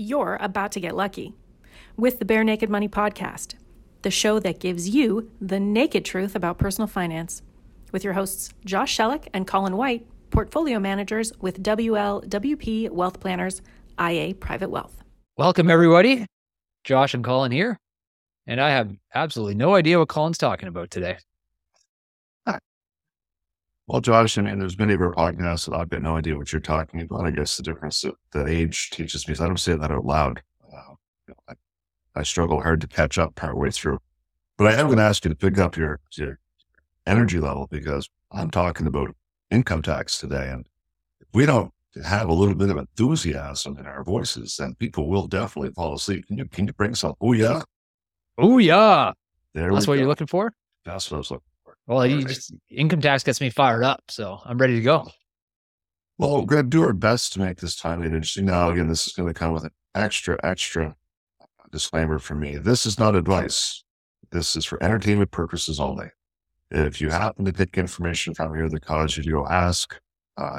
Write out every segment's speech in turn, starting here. you're about to get lucky with the Bare Naked Money Podcast, the show that gives you the naked truth about personal finance, with your hosts Josh Sheluk and Colin White, portfolio managers with WLWP Wealth Planners, IA Private Wealth. Welcome, everybody. Josh and Colin here, and I have absolutely no idea what Colin's talking about today. Well, Josh, and there's many of our podcasts that I've got no idea what you're talking about. I guess the difference that age teaches me is I don't say that out loud. I struggle hard to catch up partway through. But I am going to ask you to pick up your energy level, because I'm talking about income tax today. And if we don't have a little bit of enthusiasm in our voices, then people will definitely fall asleep. Can you bring some? Oh, yeah. Oh, yeah. That's what you're looking for? That's what I was looking for. Well, income tax gets me fired up, so I'm ready to go. Well, we're going to do our best to make this timely and interesting. Now, again, this is going to come with an extra disclaimer from me. This is not advice. This is for entertainment purposes only. If you happen to take information from here that causes you to go ask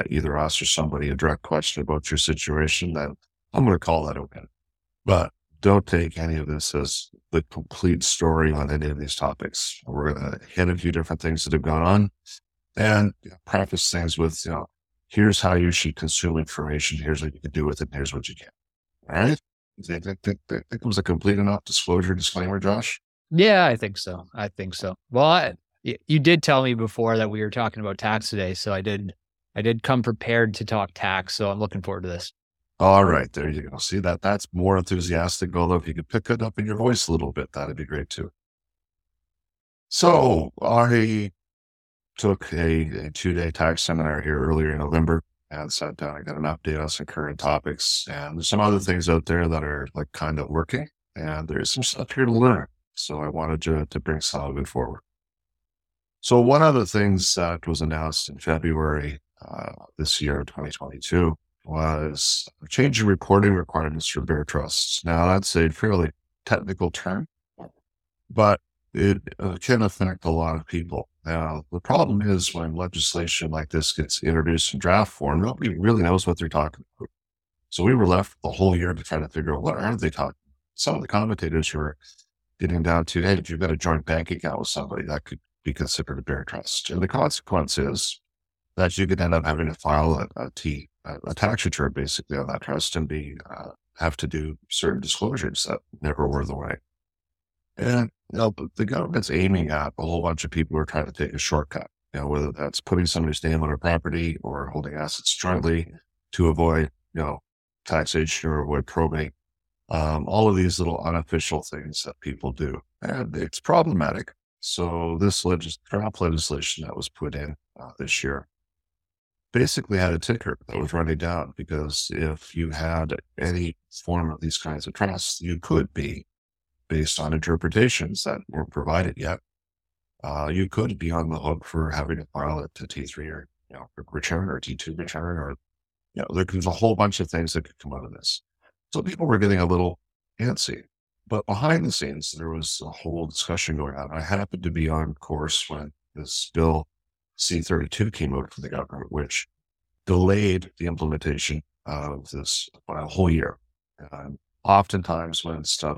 either us or somebody a direct question about your situation, then I'm going to call that open. But don't take any of this as the complete story on any of these topics. We're going to hit a few different things that have gone on and preface things with, here's how you should consume information. Here's what you can do with it. And here's what you can. All right. That was a complete enough disclosure disclaimer, Josh. Yeah, I think so. Well, you did tell me before that we were talking about tax today. So I did come prepared to talk tax. So I'm looking forward to this. All right, there you go. See, that's more enthusiastic, although if you could pick it up in your voice a little bit, that'd be great too. So I took a 2-day tax seminar here earlier in November and sat down and got an update on some current topics. And there's some other things out there that are like kind of working, and there's some stuff here to learn. So I wanted to bring some of it forward. So one of the things that was announced in February this year, 2022, was changing reporting requirements for bare trusts. Now, that's a fairly technical term, but it can affect a lot of people. Now, the problem is when legislation like this gets introduced in draft form, nobody really knows what they're talking about. So we were left the whole year to try to figure out what are they talking about. Some of the commentators were getting down to, hey, if you've got a joint bank account with somebody, that could be considered a bare trust. And the consequence is that you could end up having to file a tax return basically on that trust and have to do certain disclosures that never were the way. And the government's aiming at a whole bunch of people who are trying to take a shortcut, whether that's putting somebody's name on a property or holding assets jointly to avoid, taxation or avoid probate. All of these little unofficial things that people do, and it's problematic. So this draft legislation that was put in this year basically had a ticker that was running down, because if you had any form of these kinds of trusts, you could be, based on interpretations that weren't provided yet, you could be on the hook for having to file it to T3 or return or T2 return, or there's a whole bunch of things that could come out of this. So people were getting a little antsy, but behind the scenes there was a whole discussion going on. I happened to be on course when this Bill C-32 came out from the government, which delayed the implementation of this by a whole year. And oftentimes when stuff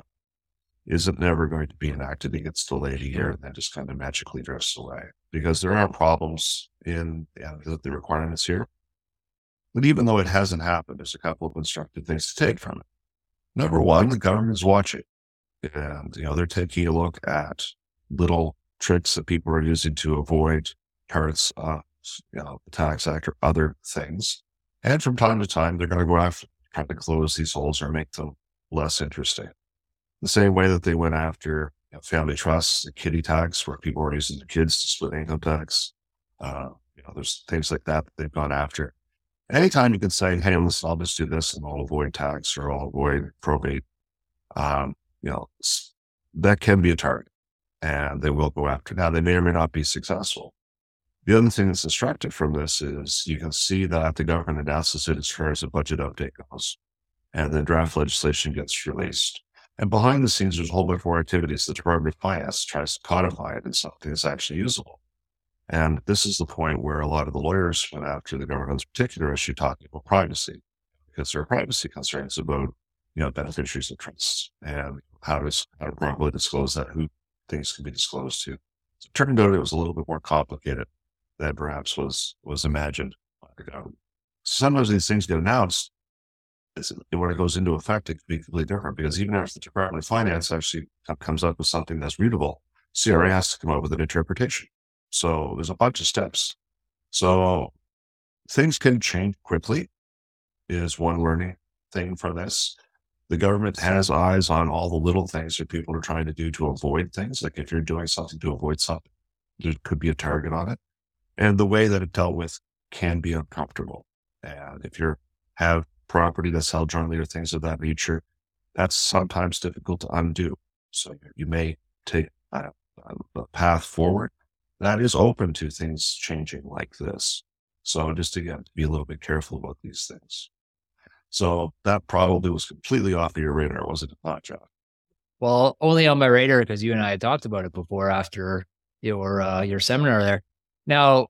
isn't never going to be enacted, it gets delayed a year and then just kind of magically drifts away, because there are problems in the requirements here. But even though it hasn't happened, there's a couple of instructive things to take from it. Number one, the government's watching. And, they're taking a look at little tricks that people are using to avoid parts of the tax act or other things, and from time to time they're going to go after trying to close these holes or make them less interesting, the same way that they went after family trusts, the kiddie tax, where people are using their kids to split income tax. There's things like that they've gone after. Anytime you can say, hey, listen, I'll just do this and I'll avoid tax or I'll avoid probate, that can be a target, and they will go after. Now, they may or may not be successful. The other thing that's instructed from this is you can see that the government announces it as far as a budget update goes, and then draft legislation gets released. And behind the scenes, there's a whole bunch more activities. The Department of Finance tries to codify it in something that's actually usable. And this is the point where a lot of the lawyers went after the government's particular issue, talking about privacy, because there are privacy concerns about beneficiaries of trusts and how to properly disclose that, who things can be disclosed to. So it turned out it was a little bit more complicated than perhaps was imagined. Sometimes these things get announced, when it goes into effect, it can be completely different, because even after the Department of Finance actually comes up with something that's readable, CRA has to come up with an interpretation. So there's a bunch of steps. So things can change quickly is one learning thing for this. The government has eyes on all the little things that people are trying to do to avoid things. Like if you're doing something to avoid something, there could be a target on it. And the way that it dealt with can be uncomfortable. And if you have property that's held jointly or things of that nature, that's sometimes difficult to undo. So you may take a path forward that is open to things changing like this. So just again, to be a little bit careful about these things. So that probably was completely off your radar, was it not, John? Well, only on my radar because you and I had talked about it before after your seminar there. Now,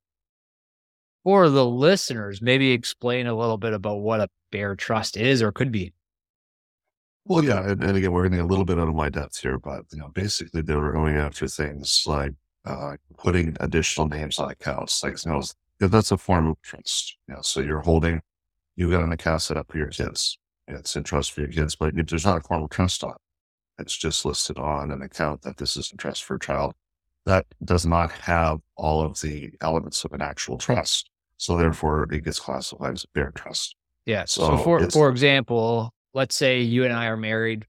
for the listeners, maybe explain a little bit about what a bare trust is or could be. Well, yeah, and again, we're getting a little bit out of my depth here, but basically they were going after things like putting additional names on accounts, that's a form of trust. So you're holding, you've got an account set up for your kids. It's in trust for your kids, but there's not a formal trust on it. It's just listed on an account that this is in trust for a child. That does not have all of the elements of an actual trust. So therefore, it gets classified as a bare trust. Yeah. So for example, let's say you and I are married.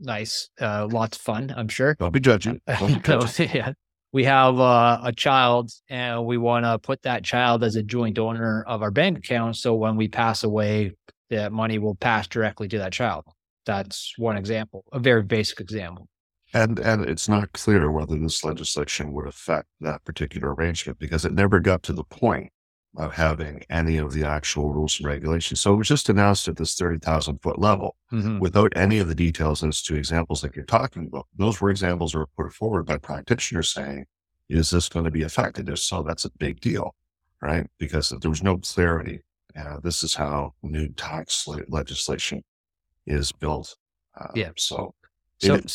Nice. Lots of fun, I'm sure. Don't be judging. Yeah. We have a child and we want to put that child as a joint owner of our bank account. So when we pass away, that money will pass directly to that child. That's one example, a very basic example. And it's not clear whether this legislation would affect that particular arrangement because it never got to the point of having any of the actual rules and regulations. So it was just announced at this 30,000-foot level without any of the details as to examples like you're talking about. Those were examples that were put forward by practitioners saying, is this going to be affected? If so, that's a big deal, right? Because there was no clarity. This is how new tax legislation is built. It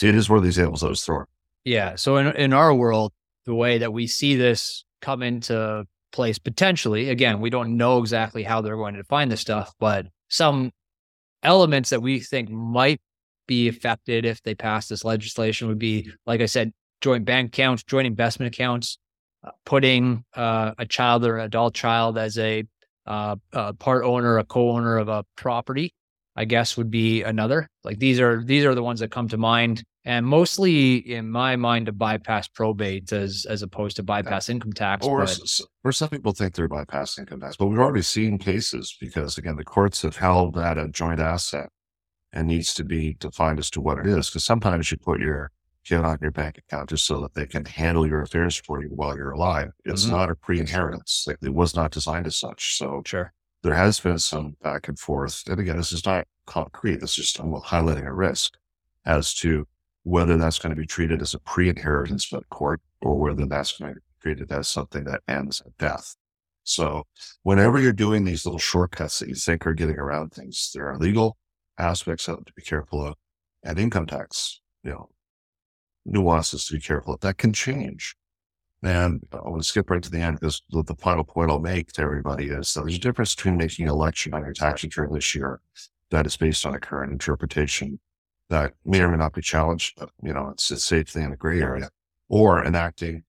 is one of these examples I was throwing. Yeah. So in our world, the way that we see this come into place potentially, again, we don't know exactly how they're going to define this stuff, but some elements that we think might be affected if they pass this legislation would be, like I said, joint bank accounts, joint investment accounts, putting a child or adult child as a part owner, a co-owner of a property, I guess would be another. Like these are the ones that come to mind, and mostly in my mind to bypass probate as opposed to bypass income tax. Or some people think they're bypassing income tax, but we've already seen cases because again, the courts have held that a joint asset and needs to be defined as to what it is. Because sometimes you put your kid on your bank account just so that they can handle your affairs for you while you're alive. It's not a pre-inheritance. Like it was not designed as such. So sure. There has been some back and forth. And again, this is not concrete. This is just highlighting a risk as to whether that's going to be treated as a pre-inheritance by the court or whether that's going to be treated as something that ends at death. So whenever you're doing these little shortcuts that you think are getting around things, there are legal aspects of it to be careful of, and income tax, nuances to be careful of. That can change. And I want to skip right to the end because the final point I'll make to everybody is that there's a difference between making an election on your tax return this year that is based on a current interpretation that may or may not be challenged, but it's safely in a gray area, or enacting,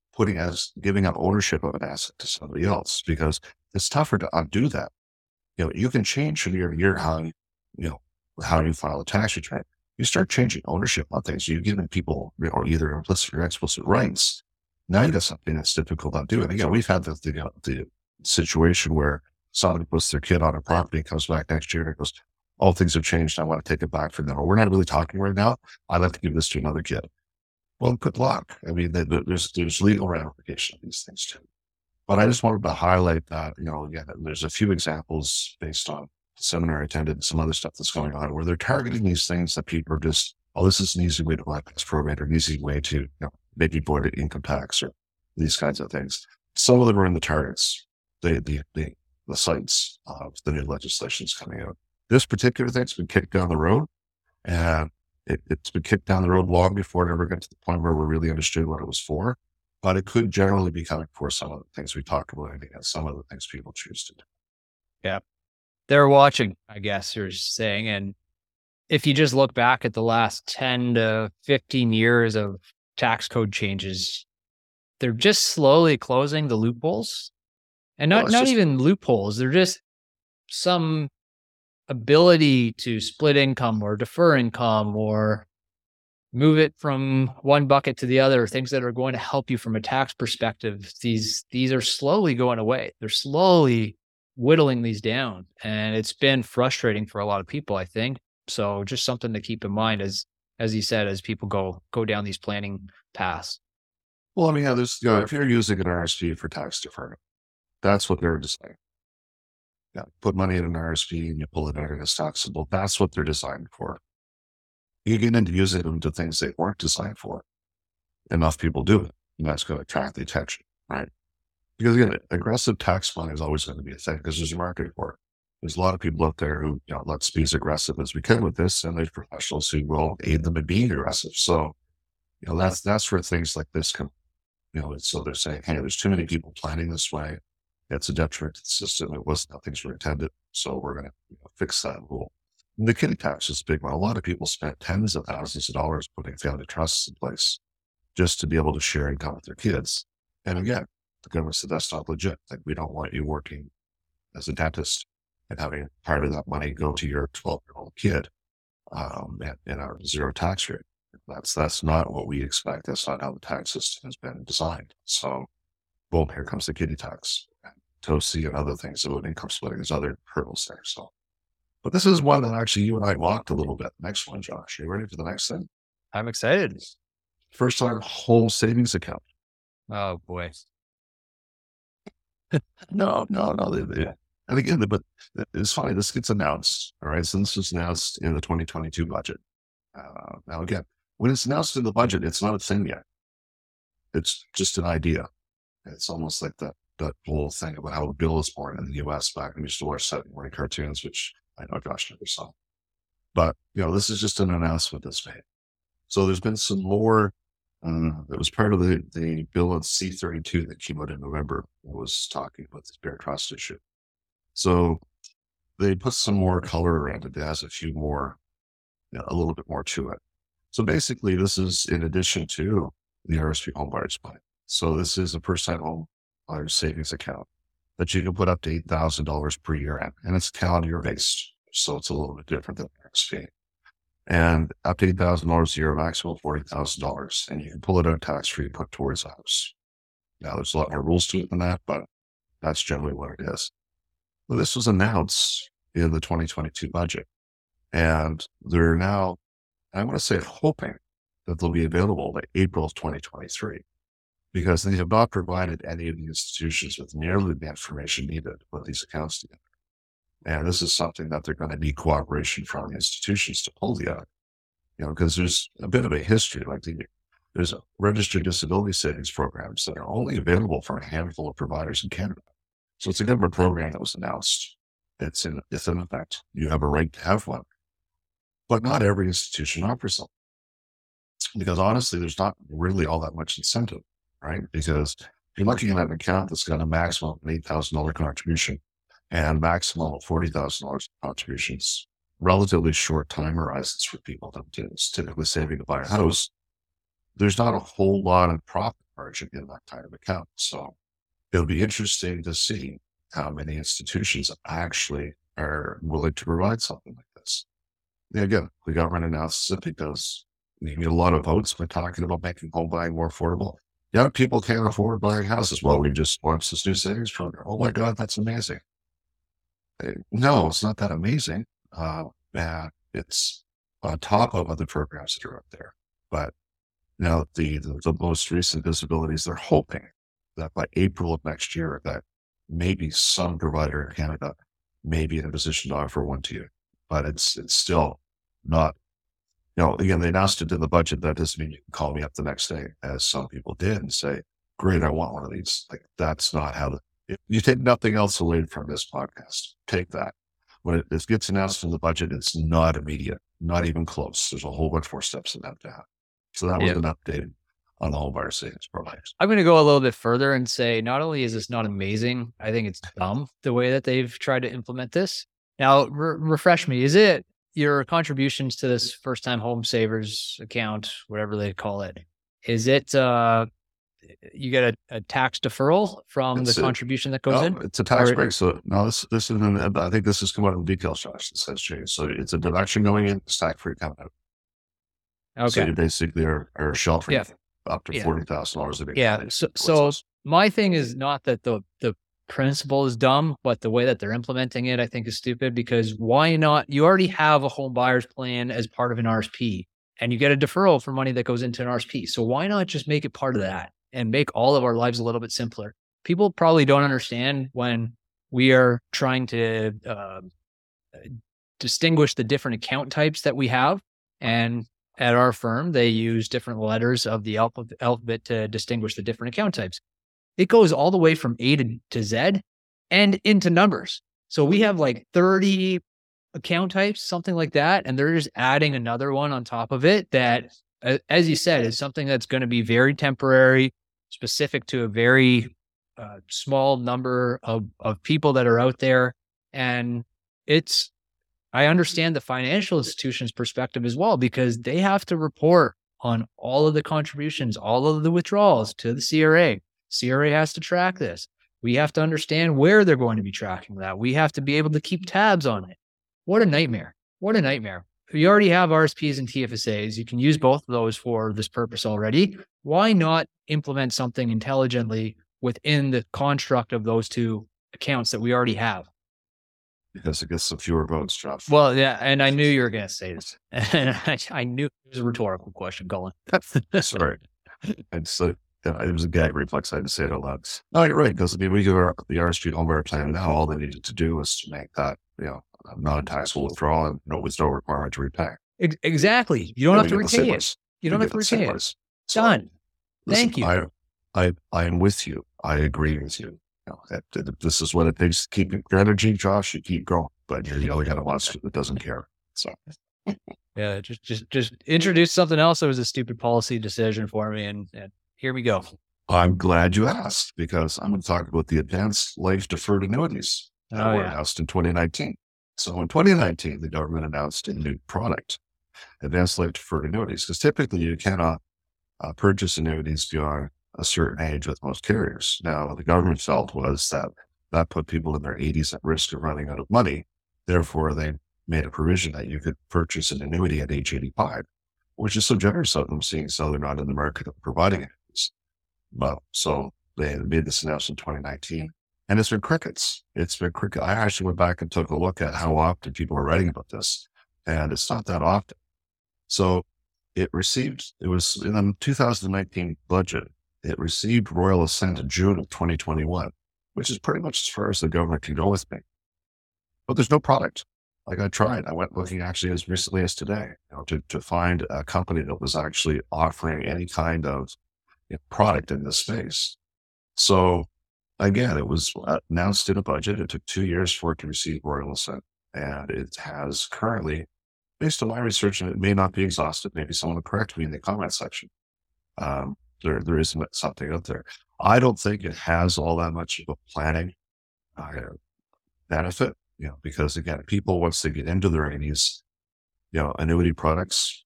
giving up ownership of an asset to somebody else, because it's tougher to undo that. You can change from year to year how you file a tax return. You start changing ownership on things. You're giving people either implicit or explicit rights. Now you got something that's difficult to do. And again, we've had the situation where somebody puts their kid on a property, comes back next year and goes, all things have changed. I want to take it back from them. Or we're not really talking right now. I'd like to give this to another kid. Well, good luck. I mean, there's legal ramifications of these things too. But I just wanted to highlight that, again, there's a few examples based on the seminar I attended and some other stuff that's going on where they're targeting these things that people are just, this is an easy way to bypass probate or an easy way to, maybe avoid income tax or these kinds of things. Some of them are in the targets, the sites of the new legislations coming out. This particular thing's been kicked down the road It's been kicked down the road long before it ever got to the point where we really understood what it was for, but it could generally be coming for some of the things we talked about, and some of the things people choose to do. Yeah. They're watching, I guess you're saying. And if you just look back at the last 10 to 15 years of tax code changes, they're just slowly closing the loopholes, and not even loopholes. They're just some ability to split income or defer income or move it from one bucket to the other, things that are going to help you from a tax perspective. These are slowly going away. They're slowly whittling these down, and it's been frustrating for a lot of people, I think. So just something to keep in mind as you said, as people go down these planning paths. Well, I mean, yeah, if you're using an RRSP for tax deferment, that's what they're deciding. Yeah, put money in an RRSP and you pull it out as taxable. That's what they're designed for. You get into using them to things they weren't designed for. Enough people do it, and that's going to attract the attention, right? Because again, aggressive tax planning is always going to be a thing because there's a market for it. There's a lot of people out there who, let's be as aggressive as we can with this, and there's professionals who will aid them in being aggressive. So, that's where things like this come. So they're saying, hey, there's too many people planning this way. It's a detriment to the system. Nothing's intended. So we're going to fix that rule. And the kitty tax is a big one. A lot of people spent tens of thousands of dollars putting family trusts in place just to be able to share income with their kids. And again, the government said that's not legit. Like, we don't want you working as a dentist and having part of that money go to your 12-year-old kid in our zero tax rate. That's not what we expect. That's not how the tax system has been designed. So, boom, here comes the kitty tax. TOSI and other things about income splitting. There's other hurdles there. So, but this is one that actually you and I walked a little bit. Next one, Josh, are you ready for the next thing? I'm excited. First time home savings account. Oh boy. No. And again, but it's funny. This gets announced. All right. So this was announced in the 2022 budget. Now again, when it's announced in the budget, it's not a thing yet. It's just an idea. It's almost like that whole thing about how a bill is born in the U.S. back when we used to watch Saturday morning cartoons, which I know Josh never saw. But, this is just an announcement that's made. So there's been some more that was part of the bill in C-32 that came out in November that was talking about this bare trust issue. So they put some more color around it. It has a few more, a little bit more to it. So basically, this is in addition to the RRSP home buyer's plan. So this is a first-time home savings account that you can put up to $8,000 per year at, and it's calendar based, so it's a little bit different than RRSP. And up to $8,000 a year, maximum $40,000, and you can pull it out tax free, put towards a house. Now there's a lot more rules to it than that, but that's generally what it is. Well, this was announced in the 2022 budget, and they're now, I want to say, hoping that they'll be available by April of 2023. Because they have not provided any of the institutions with nearly the information needed to put these accounts together. And this is something that they're going to need cooperation from the institutions to pull together, because there's a bit of a history. Like there's registered disability savings programs that are only available for a handful of providers in Canada. So it's a government program that was announced. It's in effect. You have a right to have one, but not every institution offers them. Because honestly, there's not really all that much incentive. Right? Because you're looking at an account that's got a maximum of an $8,000 contribution and maximum of $40,000 contributions, relatively short time horizons for people that is typically saving to buy a house. There's not a whole lot of profit margin in that kind of account. So it'll be interesting to see how many institutions actually are willing to provide something like this. And again, the government announced it because you get a lot of votes by talking about making home buying more affordable. Yeah, people can't afford buying houses. Well, we just launched this new savings program. Oh my God, that's amazing. No, it's not that amazing. It's on top of other programs that are up there. But now the most recent disabilities, they're hoping that by April of next year, that maybe some provider in Canada may be in a position to offer one to you. But it's still not. Again, they announced it in the budget. That doesn't mean you can call me up the next day, as some people did, and say, great, I want one of these. Like, that's not how if you take nothing else away from this podcast, take that. when it gets announced in the budget, it's not immediate, not even close. There's a whole bunch more steps in that to happen. So that was an update on all of our savings programs. I'm going to go a little bit further and say, not only is this not amazing, I think it's dumb the way that they've tried to implement this. Now, refresh me. Is it your contributions to this first-time home savers account, whatever they call it? Is it you get a tax deferral from the contribution that goes in? It's a tax break. So no, this is an, I think this has come out in detail, Josh. This has changed. So it's a deduction going in, it's tax-free coming out. Okay. So you basically are sheltering up to $40,000 a day. Yeah. So my thing is not that the principle is dumb, but the way that they're implementing it, I think, is stupid. Because why not? You already have a home buyer's plan as part of an RRSP, and you get a deferral for money that goes into an RRSP. So why not just make it part of that and make all of our lives a little bit simpler? People probably don't understand when we are trying to distinguish the different account types that we have. And at our firm, they use different letters of the alphabet to distinguish the different account types. It goes all the way from A to Z and into numbers. So we have like 30 account types, something like that. And they're just adding another one on top of it that, as you said, is something that's going to be very temporary, specific to a very small number of people that are out there. And it's, I understand the financial institution's perspective as well, because they have to report on all of the contributions, all of the withdrawals to the CRA. CRA has to track this. We have to understand where they're going to be tracking that. We have to be able to keep tabs on it. What a nightmare. What a nightmare. We already have RRSPs and TFSAs. You can use both of those for this purpose already. Why not implement something intelligently within the construct of those two accounts that we already have? Because it gets some fewer votes, Josh. Well, yeah, and I knew you were going to say this. And I knew it was a rhetorical question, Colin. Sorry. And so it was a gag reflex. I didn't say it out loud. No, you're right, because I mean, we do the RSP home buyer plan now. All they needed to do was to make that, you know, non-taxable withdrawal, and there's no requirement to repay. Exactly. You don't have to repay it. You don't have to repay it. Done. Thank you. I am with you. I agree with you. This is what it takes to keep your energy, Josh. You keep going, but you're the only kind of monster that doesn't care. So, yeah, just introduce something else that was a stupid policy decision for me, and here we go. I'm glad you asked, because I'm going to talk about the advanced life deferred annuities that were announced in 2019. So in 2019, the government announced a new product, advanced life deferred annuities, because typically you cannot purchase annuities beyond a certain age with most carriers. Now, what the government felt was that put people in their 80s at risk of running out of money. Therefore, they made a provision that you could purchase an annuity at age 85, which is so generous of them, seeing as though they're not in the market of providing annuities. Well, so they made this announcement in 2019, and it's been crickets. I actually went back and took a look at how often people are writing about this, and it's not that often. So it was in the 2019 budget. It received royal assent in June of 2021, which is pretty much as far as the government can go with me. But there's no product. Like I tried. I went looking actually as recently as today, to find a company that was actually offering any kind of product in this space. So again, it was announced in a budget. It took 2 years for it to receive royal assent. And it has currently, based on my research, and it may not be exhaustive, maybe someone will correct me in the comment section, There isn't something out there. I don't think it has all that much of a planning benefit, because again, people, once they get into their 80s, annuity products,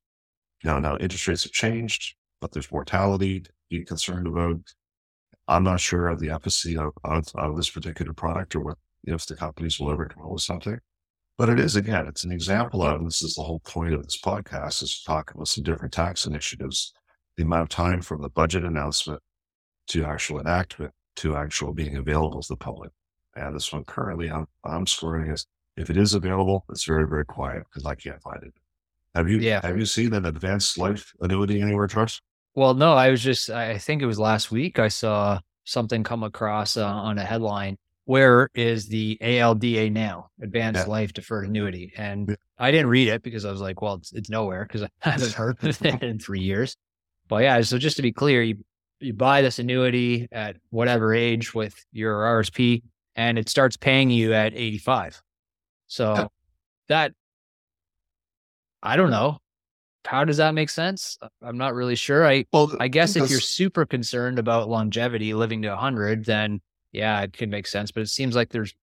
now interest rates have changed, but there's mortality to be concerned about. I'm not sure of the efficacy of this particular product, or if the companies will ever come up with something. But it is, again, it's an example of, and this is the whole point of this podcast, is to talk about some different tax initiatives. The amount of time from the budget announcement to actual enactment to actual being available to the public. And this one currently I'm scoring is, if it is available, it's very, very quiet because I can't find it. Have you seen an advanced life annuity anywhere, Josh? Well, no, I think it was last week I saw something come across on a headline. Where is the ALDA now, advanced life deferred annuity? And I didn't read it because I was like, well, it's nowhere because I haven't heard of it in 3 years. But yeah, so just to be clear, you buy this annuity at whatever age with your RRSP, and it starts paying you at 85. So that, I don't know. How does that make sense? I'm not really sure. I guess if you're super concerned about longevity, living to 100, then yeah, it could make sense. But it seems like there's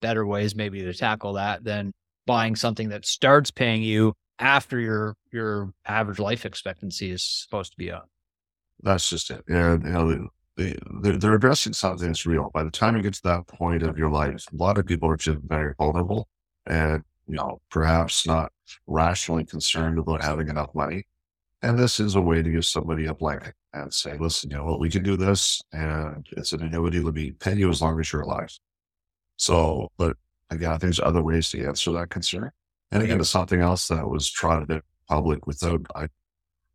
better ways maybe to tackle that than buying something that starts paying you after your average life expectancy is supposed to be up. That's just it. Yeah, you know, they're addressing something that's real. By the time you get to that point of your life, a lot of people are just very vulnerable and, you know, perhaps not rationally concerned about having enough money. And this is a way to give somebody a blanket and say, listen, you know what, we can do this, and it's an annuity. Let me pay you as long as you're alive. So, but again, I think there's other ways to answer that concern. And again, it's something else that was trotted in public without,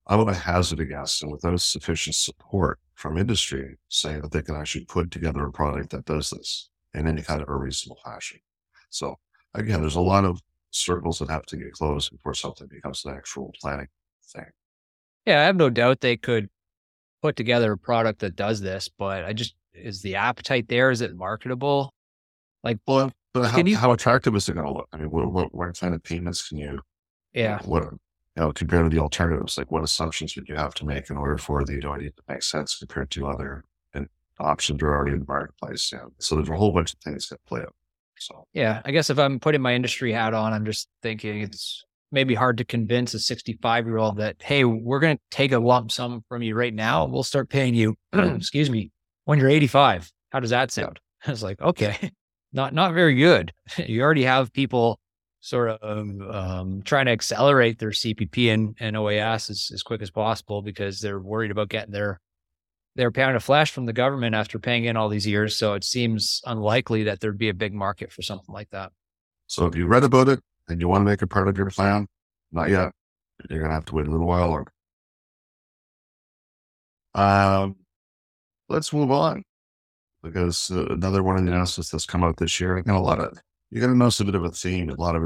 I would hazard a guess, and without sufficient support from industry saying that they can actually put together a product that does this in any kind of a reasonable fashion. So again, there's a lot of circles that have to get closed before something becomes an actual planning thing. Yeah, I have no doubt they could put together a product that does this, but is the appetite there? Is it marketable? But how attractive is it going to look? I mean, what kind of payments can you? Yeah. What, you know, compared to the alternatives, like what assumptions would you have to make in order for the annuity to make sense compared to other options that are already in the marketplace? Yeah. So there's a whole bunch of things that play out. So yeah, I guess if I'm putting my industry hat on, I'm just thinking it's maybe hard to convince a 65-year-old that, hey, we're going to take a lump sum from you right now. We'll start paying you, excuse me, when you're 85. How does that sound? Yeah. I was like, okay. Not very good. You already have people sort of trying to accelerate their CPP and OAS as quick as possible because they're worried about getting their pound of flesh from the government after paying in all these years. So it seems unlikely that there'd be a big market for something like that. So if you read about it and you want to make it part of your plan, not yet. You're going to have to wait a little while longer. Let's move on. Because another one of the announcements that's come out this year, and you're going to notice a bit of a theme. A lot of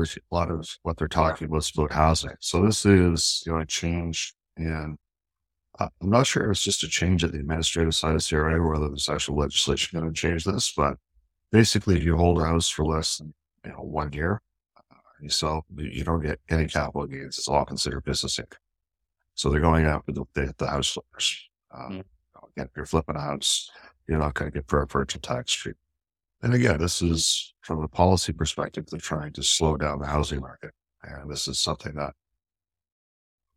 what they're talking about is about housing. So this is, you know, a change in, I'm not sure if it's just a change at the administrative side of CRA or whether there's actual legislation going to change this, but basically if you hold a house for less than 1 year, you sell, you don't get any capital gains. It's all considered business income. So they're going after the house flippers. Again, if you're flipping a house, you're not going to get fair purchase tax treatment. And again, this is from a policy perspective, they're trying to slow down the housing market. And this is something that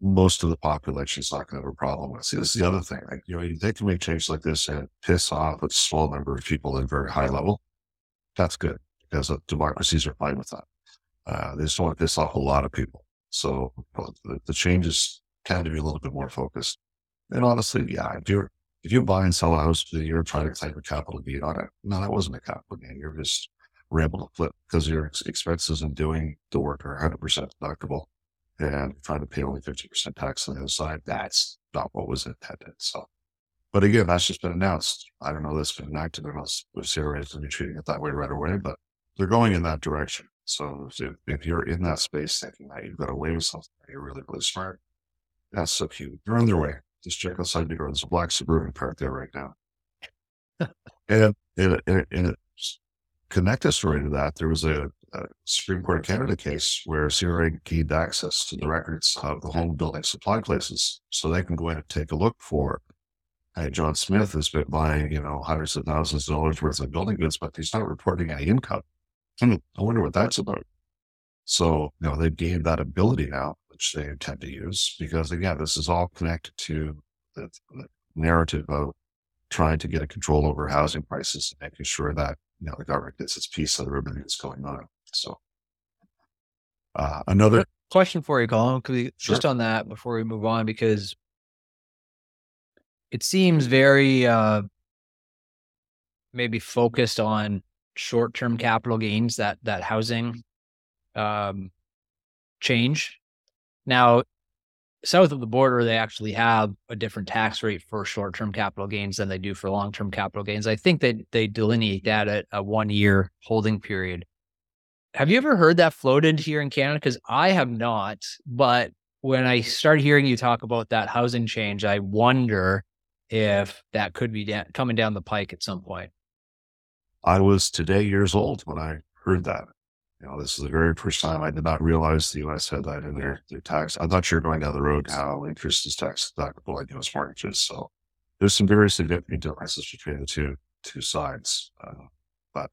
most of the population is not going to have a problem with. See, this is the other thing. Like, you know, they can make changes like this and piss off a small number of people at a very high level. That's good because democracies are fine with that. They just want to piss off a lot of people. So the changes tend to be a little bit more focused. And honestly, yeah, if you buy and sell a house, you're trying to claim a capital gain on it. No, that wasn't a capital gain. You're just able to flip because your expenses in doing the work are 100% deductible and trying to pay only 50% tax on the other side. That's not what was intended. So, but again, that's just been announced. I don't know if that's been enacted or not. With CRA is going to be treating it that way right away, but they're going in that direction. So if you're in that space thinking that you've got away with something, you're really, really smart. That's so cute. You're on their way. Just check outside the door. There's a black Suburban parked there right now. and connect us right to that. There was a Supreme Court of Canada case where CRA gained access to the records of the home building supply places. So they can go in and take a look for, hey, John Smith has been buying, hundreds of thousands of dollars worth of building goods, but he's not reporting any income. I wonder what that's about. So, they've gained that ability now, which they intend to use, because again, this is all connected to the narrative of trying to get a control over housing prices and making sure that, the government gets its piece of the ribbon that's going on. So another question for you, Colin, just on that before we move on, because it seems very maybe focused on short-term capital gains, that housing change. Now, south of the border, they actually have a different tax rate for short-term capital gains than they do for long-term capital gains. I think that they delineate that at a 1-year holding period. Have you ever heard that floated here in Canada? Because I have not, but when I started hearing you talk about that housing change, I wonder if that could be coming down the pike at some point. I was today years old when I heard that. You know, this is the very first time I did not realize the U.S. had that in their tax. I'm not sure going down the road how interest is tax deductible in U.S. mortgages. So there's some very significant differences between the two sides. But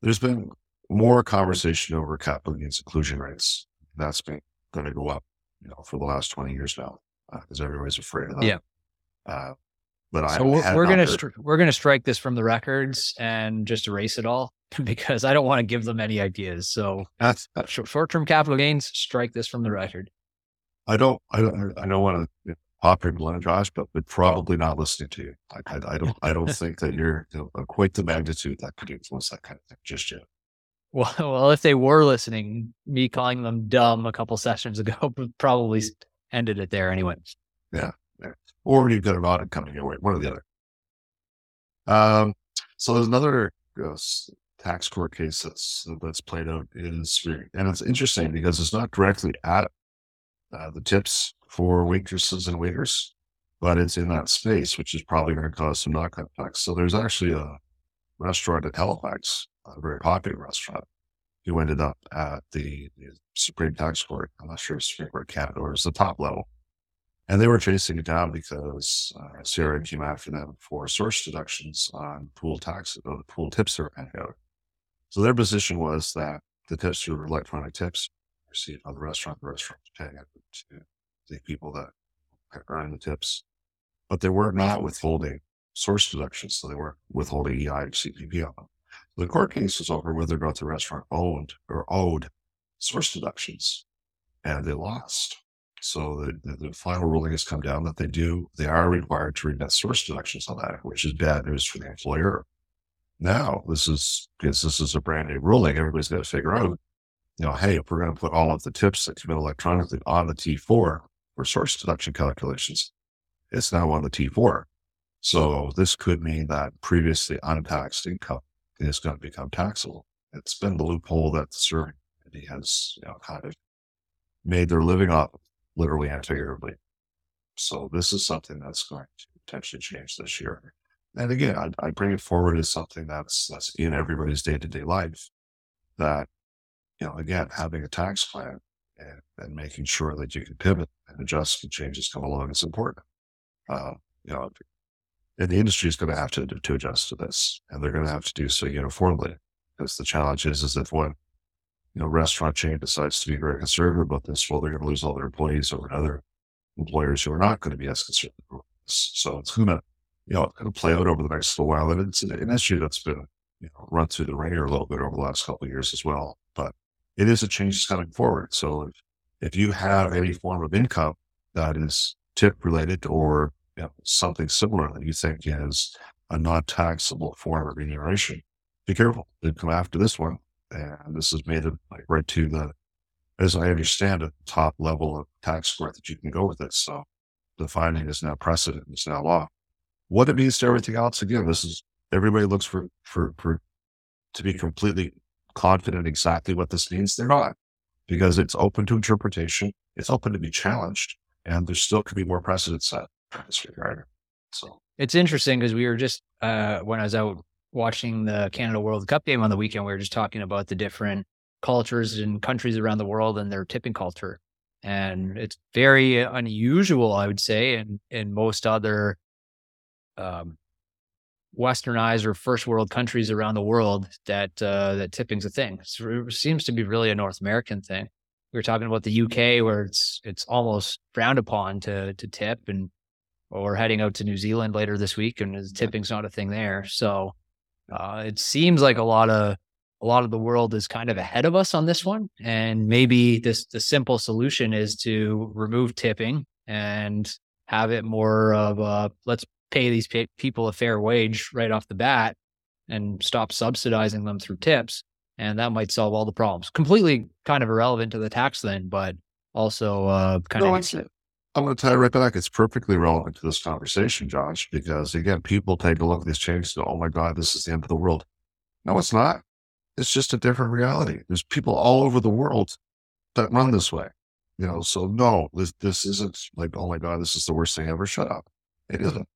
there's been more conversation over capital gains inclusion rates. That's been going to go up, you know, for the last 20 years now, because everybody's afraid of that. Yeah. But we're going to strike this from the records and just erase it all, because I don't want to give them any ideas. So short-term capital gains, strike this from the record. I don't want to pop your blunt, Josh, but probably not listening to you. I don't think that you're quite the magnitude that could influence that kind of thing just yet. Well, if they were listening, me calling them dumb a couple sessions ago probably ended it there anyway. Yeah. Or when you've got an audit coming your way, one or the other. So there's another tax court case that's played out in Sweden. And it's interesting because it's not directly at the tips for waitresses and waiters, but it's in that space, which is probably going to cause some knock-on effects. So there's actually a restaurant in Halifax, a very popular restaurant, who ended up at the Supreme Tax Court. I'm not sure if Supreme Court Canada or it's the top level. And they were chasing it down because CRA came after them for source deductions on pool taxes, or the pool tips they were paying out. So their position was that the tips were electronic tips received by the restaurant was paying it to the people that earned the tips. But they were not withholding source deductions, so they weren't withholding EI or CPP on them. The court case was over whether or not the restaurant owed source deductions, and they lost. So the final ruling has come down that they do. They are required to remit source deductions on that, which is bad news for the employer. Now, this is a brand new ruling. Everybody's got to figure out, hey, if we're going to put all of the tips that come in electronically on the T4 for source deduction calculations, it's now on the T4. So this could mean that previously untaxed income is going to become taxable. It's been the loophole that the CRA has kind of made their living up, literally and figuratively. So this is something that's going to potentially change this year. And again, I bring it forward as something that's in everybody's day-to-day life, that, again, having a tax plan and making sure that you can pivot and adjust and changes come along is important. And the industry is going to have to adjust to this, and they're going to have to do so uniformly, because the challenge is if one restaurant chain decides to be very conservative about this, well, they're going to lose all their employees over other employers who are not going to be as conservative about this. So it's going to, play out over the next little while. And it's an issue that's been, run through the ringer a little bit over the last couple of years as well. But it is a change that's coming forward. So if you have any form of income that is tip related or something similar that you think is a non-taxable form of remuneration, be careful. They come after this one. And this is made right to the, as I understand it, top level of tax court that you can go with it. So the finding is now precedent, it's now law. What it means to everything else, again, this is, everybody looks for to be completely confident exactly what this means. They're not, because it's open to interpretation. It's open to be challenged, and there still could be more precedent set in this regard. So it's interesting, because we were just, when I was out watching the Canada World Cup game on the weekend, we were just talking about the different cultures and countries around the world and their tipping culture. And it's very unusual, I would say, in most other westernized or first world countries around the world that tipping's a thing. It seems to be really a North American thing. We were talking about the UK, where it's almost frowned upon to tip, and we're heading out to New Zealand later this week, and tipping's not a thing there. So it seems like a lot of the world is kind of ahead of us on this one, and maybe the simple solution is to remove tipping and have it more of a, let's pay these people a fair wage right off the bat and stop subsidizing them through tips, and that might solve all the problems. Completely kind of irrelevant to the tax then, but also I'm going to tie it right back. It's perfectly relevant to this conversation, Josh, because again, people take a look at these changes and go, oh my God, this is the end of the world. No, it's not. It's just a different reality. There's people all over the world that run this way, so no, this isn't like, oh my God, this is the worst thing ever. Shut up. It isn't.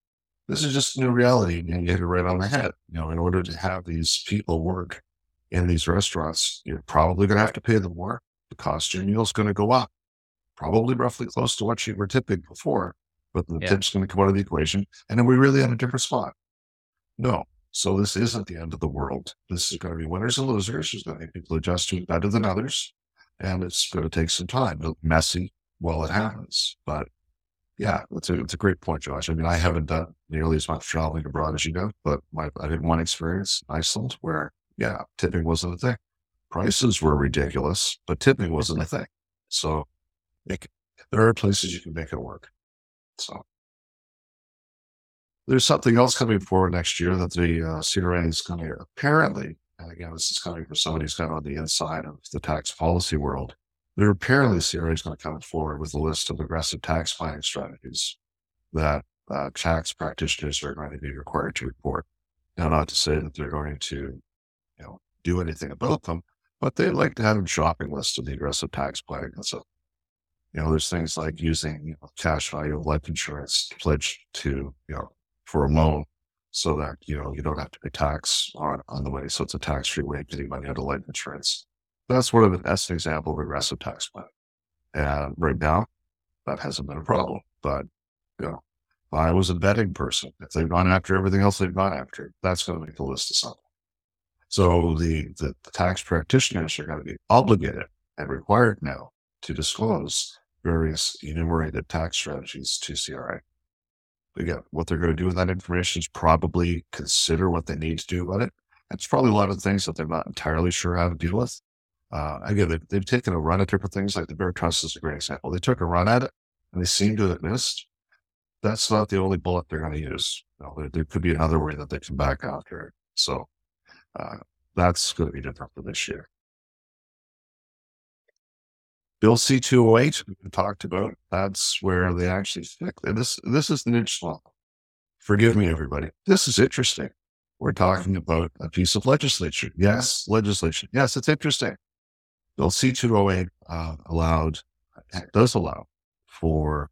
This is just new reality, and you hit it right on the head. In order to have these people work in these restaurants, you're probably going to have to pay them more. The cost of your meal is going to go up, probably roughly close to what you were tipping before, but the tip's going to come out of the equation. And then we really had a different spot. No. So this isn't the end of the world. This is going to be winners and losers. There's going to be people who adjust to it better than others. And it's going to take some time. It's messy while it happens. But yeah, it's a great point, Josh. I mean, I haven't done nearly as much traveling abroad as you know, but I had one experience in Iceland where, tipping wasn't a thing. Prices were ridiculous, but tipping wasn't a thing. So there are places you can make it work. So there's something else coming forward next year that the CRA is going to apparently, and again, this is coming from somebody who's kind of on the inside of the tax policy world. They're apparently the CRA is going to come forward with a list of aggressive tax planning strategies that tax practitioners are going to be required to report. Now, not to say that they're going to, do anything about them, but they like to have a shopping list of the aggressive tax planning. And so, there's things like using cash value of life insurance pledge to, for a loan, so that, you don't have to pay tax on the way. So it's a tax-free way of getting money out of life insurance. That's an example of aggressive tax planning. And right now, that hasn't been a problem. But, if I was a betting person, if they've gone after everything else they've gone after, that's going to make the list of something. So the tax practitioners are going to be obligated and required now to disclose various enumerated tax strategies to CRA. Again, what they're going to do with that information is probably consider what they need to do about it. It's probably a lot of things that they're not entirely sure how to deal with. They've taken a run at different things, like the Bear Trust is a great example. They took a run at it, and they seem to have missed. That's not the only bullet they're going to use. There could be another way that they come back after it. So that's going to be different for this year. Bill C-208, we talked about, that's where they actually stick. This is the niche law. Forgive me, everybody. This is interesting. We're talking about a piece of legislation. Yes, legislation. Yes, it's interesting. Bill C-208 does allow for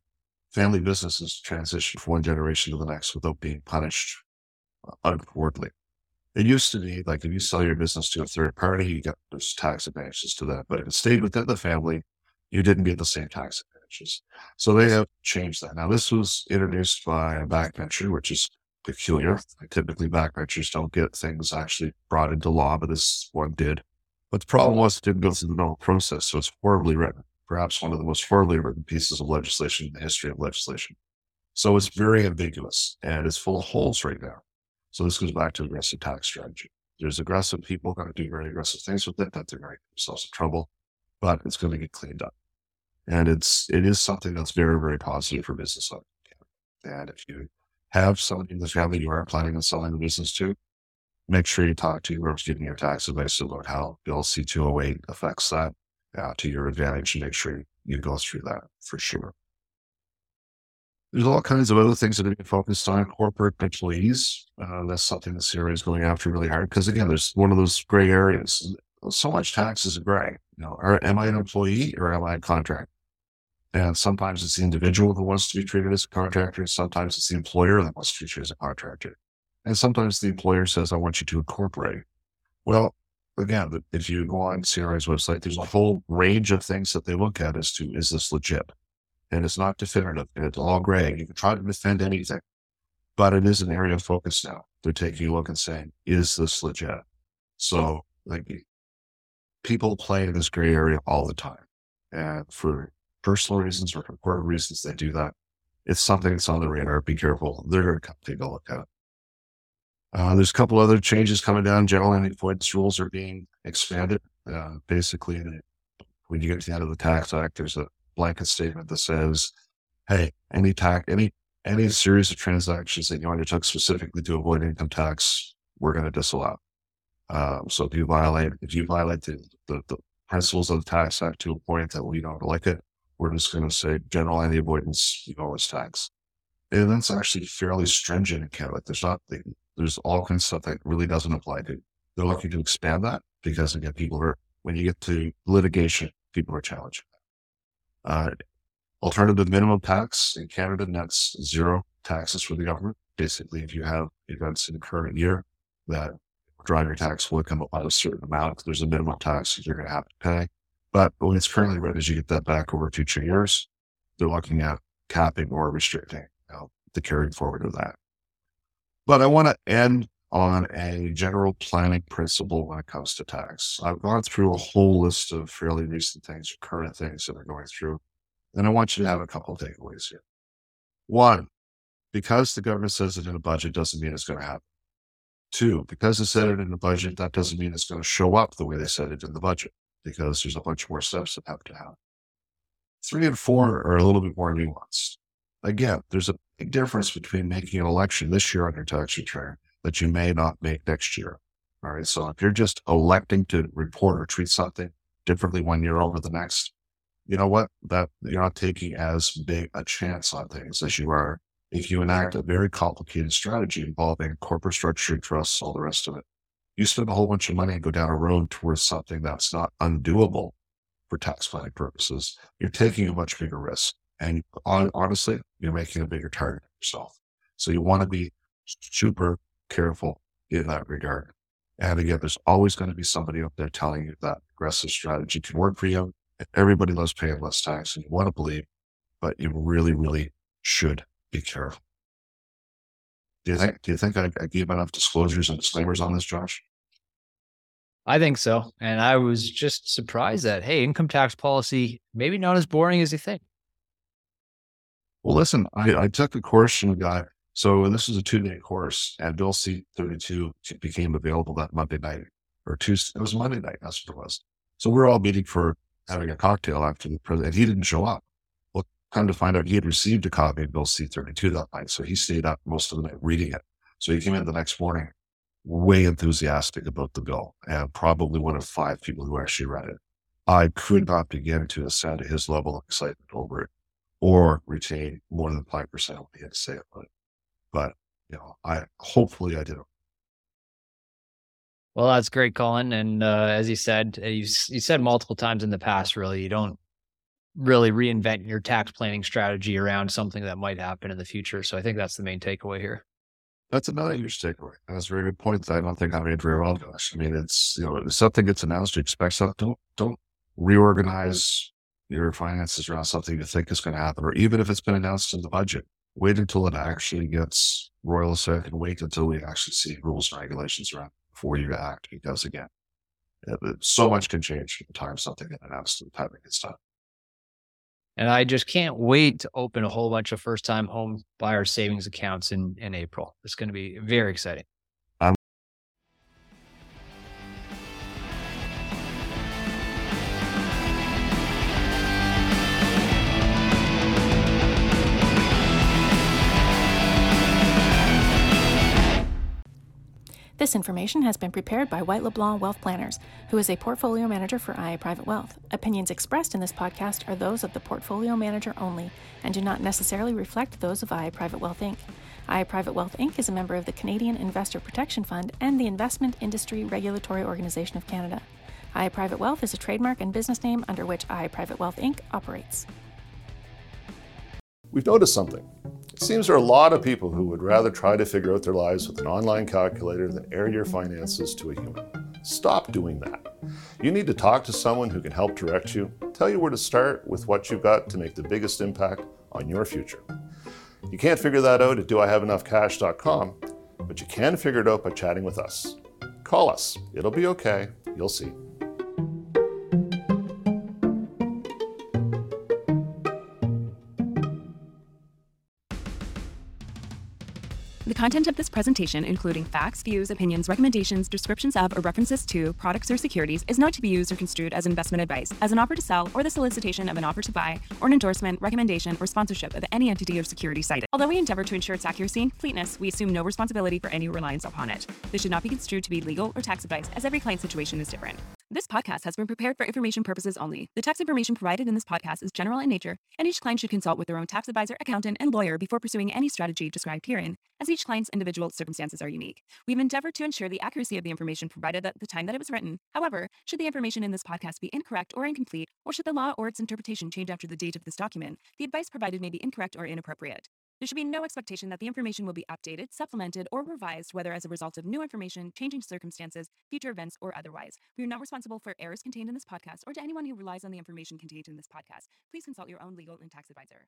family businesses to transition from one generation to the next without being punished untowardly. It used to be like if you sell your business to a third party, there's tax advantages to that. But if it stayed within the family, you didn't get the same tax advantages. So they have changed that. Now, this was introduced by a backbencher, which is peculiar. Typically, backbenchers don't get things actually brought into law, but this one did. But the problem was it didn't go through the normal process, so it's horribly written. Perhaps one of the most horribly written pieces of legislation in the history of legislation. So it's very ambiguous, and it's full of holes right now. So this goes back to aggressive tax strategy. There's aggressive people going to do very aggressive things with it, that they're going to get themselves in trouble, but it's going to get cleaned up. And it is something that's very, very positive for business owners. And if you have somebody in the family you are planning on selling the business to, make sure you talk to whoever's giving your tax advice about how Bill C-208 affects that to your advantage, and make sure you go through that for sure. There's all kinds of other things that have been focused on corporate employees. That's something the CRA is going after really hard. Because again, there's one of those gray areas. So much tax is gray. Am I an employee or am I a contractor? And sometimes it's the individual that wants to be treated as a contractor. Sometimes it's the employer that wants to be treated as a contractor. And sometimes the employer says, I want you to incorporate. Well, again, if you go on CRA's website, there's a whole range of things that they look at as to, is this legit? And it's not definitive, and it's all gray. You can try to defend anything, but it is an area of focus now. They're taking a look and saying, is this legit? So people play in this gray area all the time. And for personal reasons or for corporate reasons, they do that. It's something that's on the radar. Be careful. They're going to come take a look at it. There's a couple other changes coming down. General anti-avoidance rules are being expanded. Basically, when you get to the end of the Tax Act, there's a blanket statement that says, hey, any series of transactions that you undertook specifically to avoid income tax, we're going to disallow. So if you violate the principles of the Tax Act to a point that we don't like it, we're just going to say general anti-avoidance, you owe us tax. And that's actually fairly stringent in Canada. There's all kinds of stuff that really doesn't apply to. They're looking to expand that because again, when you get to litigation, people are challenging. Alternative minimum tax in Canada nets zero taxes for the government. Basically, if you have events in the current year that draw your taxable income up by a certain amount because there's a minimum tax that you're going to have to pay. But when it's currently written as you get that back over future years, they're looking at capping or restricting, you know, the carrying forward of that. But I want to end on a general planning principle when it comes to tax. I've gone through a whole list of fairly recent things, current things that we're going through. And I want you to have a couple of takeaways here. One, because the government says it in a budget doesn't mean it's going to happen. Two, because they said it in the budget, that doesn't mean it's going to show up the way they said it in the budget, because there's a bunch more steps that have to happen. Three and four are a little bit more nuanced. Again, there's a big difference between making an election this year on your tax return that you may not make next year. All right. So if you're just electing to report or treat something differently one year over the next, you know what? That you're not taking as big a chance on things as you are if you enact a very complicated strategy involving corporate structure, trusts, all the rest of it. You spend a whole bunch of money and go down a road towards something that's not undoable for tax planning purposes. You're taking a much bigger risk. And honestly, you're making a bigger target for yourself. So you want to be super careful in that regard. And again, there's always going to be somebody up there telling you that aggressive strategy can work for you. Everybody loves paying less tax, and you want to believe, but you really, really should be careful. Do you think I gave enough disclosures and disclaimers on this, Josh? I think so. And I was just surprised that, hey, income tax policy, maybe not as boring as you think. Well, listen, I took a course from a guy. So this is a 2-day course, and Bill C-32 became available that Monday night, or Tuesday. It was Monday night, that's what it was. So we're all meeting for having a cocktail after the president. He didn't show up. Well, come to find out, he had received a copy of Bill C-32 that night, so he stayed up most of the night reading it. So he came in the next morning way enthusiastic about the bill, and probably one of 5 people who actually read it. I could not begin to ascend to his level of excitement over it, or retain more than 5% of what he had to say about it. But, you know, hopefully I did. Well, that's great, Colin. And as you said, you said multiple times in the past, really, you don't really reinvent your tax planning strategy around something that might happen in the future. So I think that's the main takeaway here. That's another huge takeaway. That's a very good point that I don't think I made very well, Josh. I mean, it's, you know, if something gets announced, you expect something. Don't reorganize your finances around something you think is going to happen, or even if it's been announced in the budget. Wait until it actually gets royal assent, and wait until we actually see rules and regulations around before you act. Because again, so much can change from the time something gets announced to the time it gets done. And I just can't wait to open a whole bunch of first-time home buyer savings accounts in April. It's going to be very exciting. This information has been prepared by White LeBlanc Wealth Planners, who is a portfolio manager for IA Private Wealth. Opinions expressed in this podcast are those of the portfolio manager only and do not necessarily reflect those of IA Private Wealth, Inc. IA Private Wealth, Inc. is a member of the Canadian Investor Protection Fund and the Investment Industry Regulatory Organization of Canada. IA Private Wealth is a trademark and business name under which IA Private Wealth, Inc. operates. We've noticed something. It seems there are a lot of people who would rather try to figure out their lives with an online calculator than air your finances to a human. Stop doing that. You need to talk to someone who can help direct you, tell you where to start with what you've got to make the biggest impact on your future. You can't figure that out at doihaveenoughcash.com, but you can figure it out by chatting with us. Call us. It'll be okay. You'll see. The content of this presentation, including facts, views, opinions, recommendations, descriptions of, or references to products or securities, is not to be used or construed as investment advice, as an offer to sell, or the solicitation of an offer to buy, or an endorsement, recommendation, or sponsorship of any entity or security cited. Although we endeavor to ensure its accuracy and completeness, we assume no responsibility for any reliance upon it. This should not be construed to be legal or tax advice, as every client situation is different. This podcast has been prepared for information purposes only. The tax information provided in this podcast is general in nature, and each client should consult with their own tax advisor, accountant, and lawyer before pursuing any strategy described herein, as each client's individual circumstances are unique. We've endeavored to ensure the accuracy of the information provided at the time that it was written. However, should the information in this podcast be incorrect or incomplete, or should the law or its interpretation change after the date of this document, the advice provided may be incorrect or inappropriate. There should be no expectation that the information will be updated, supplemented, or revised, whether as a result of new information, changing circumstances, future events, or otherwise. We are not responsible for errors contained in this podcast or to anyone who relies on the information contained in this podcast. Please consult your own legal and tax advisor.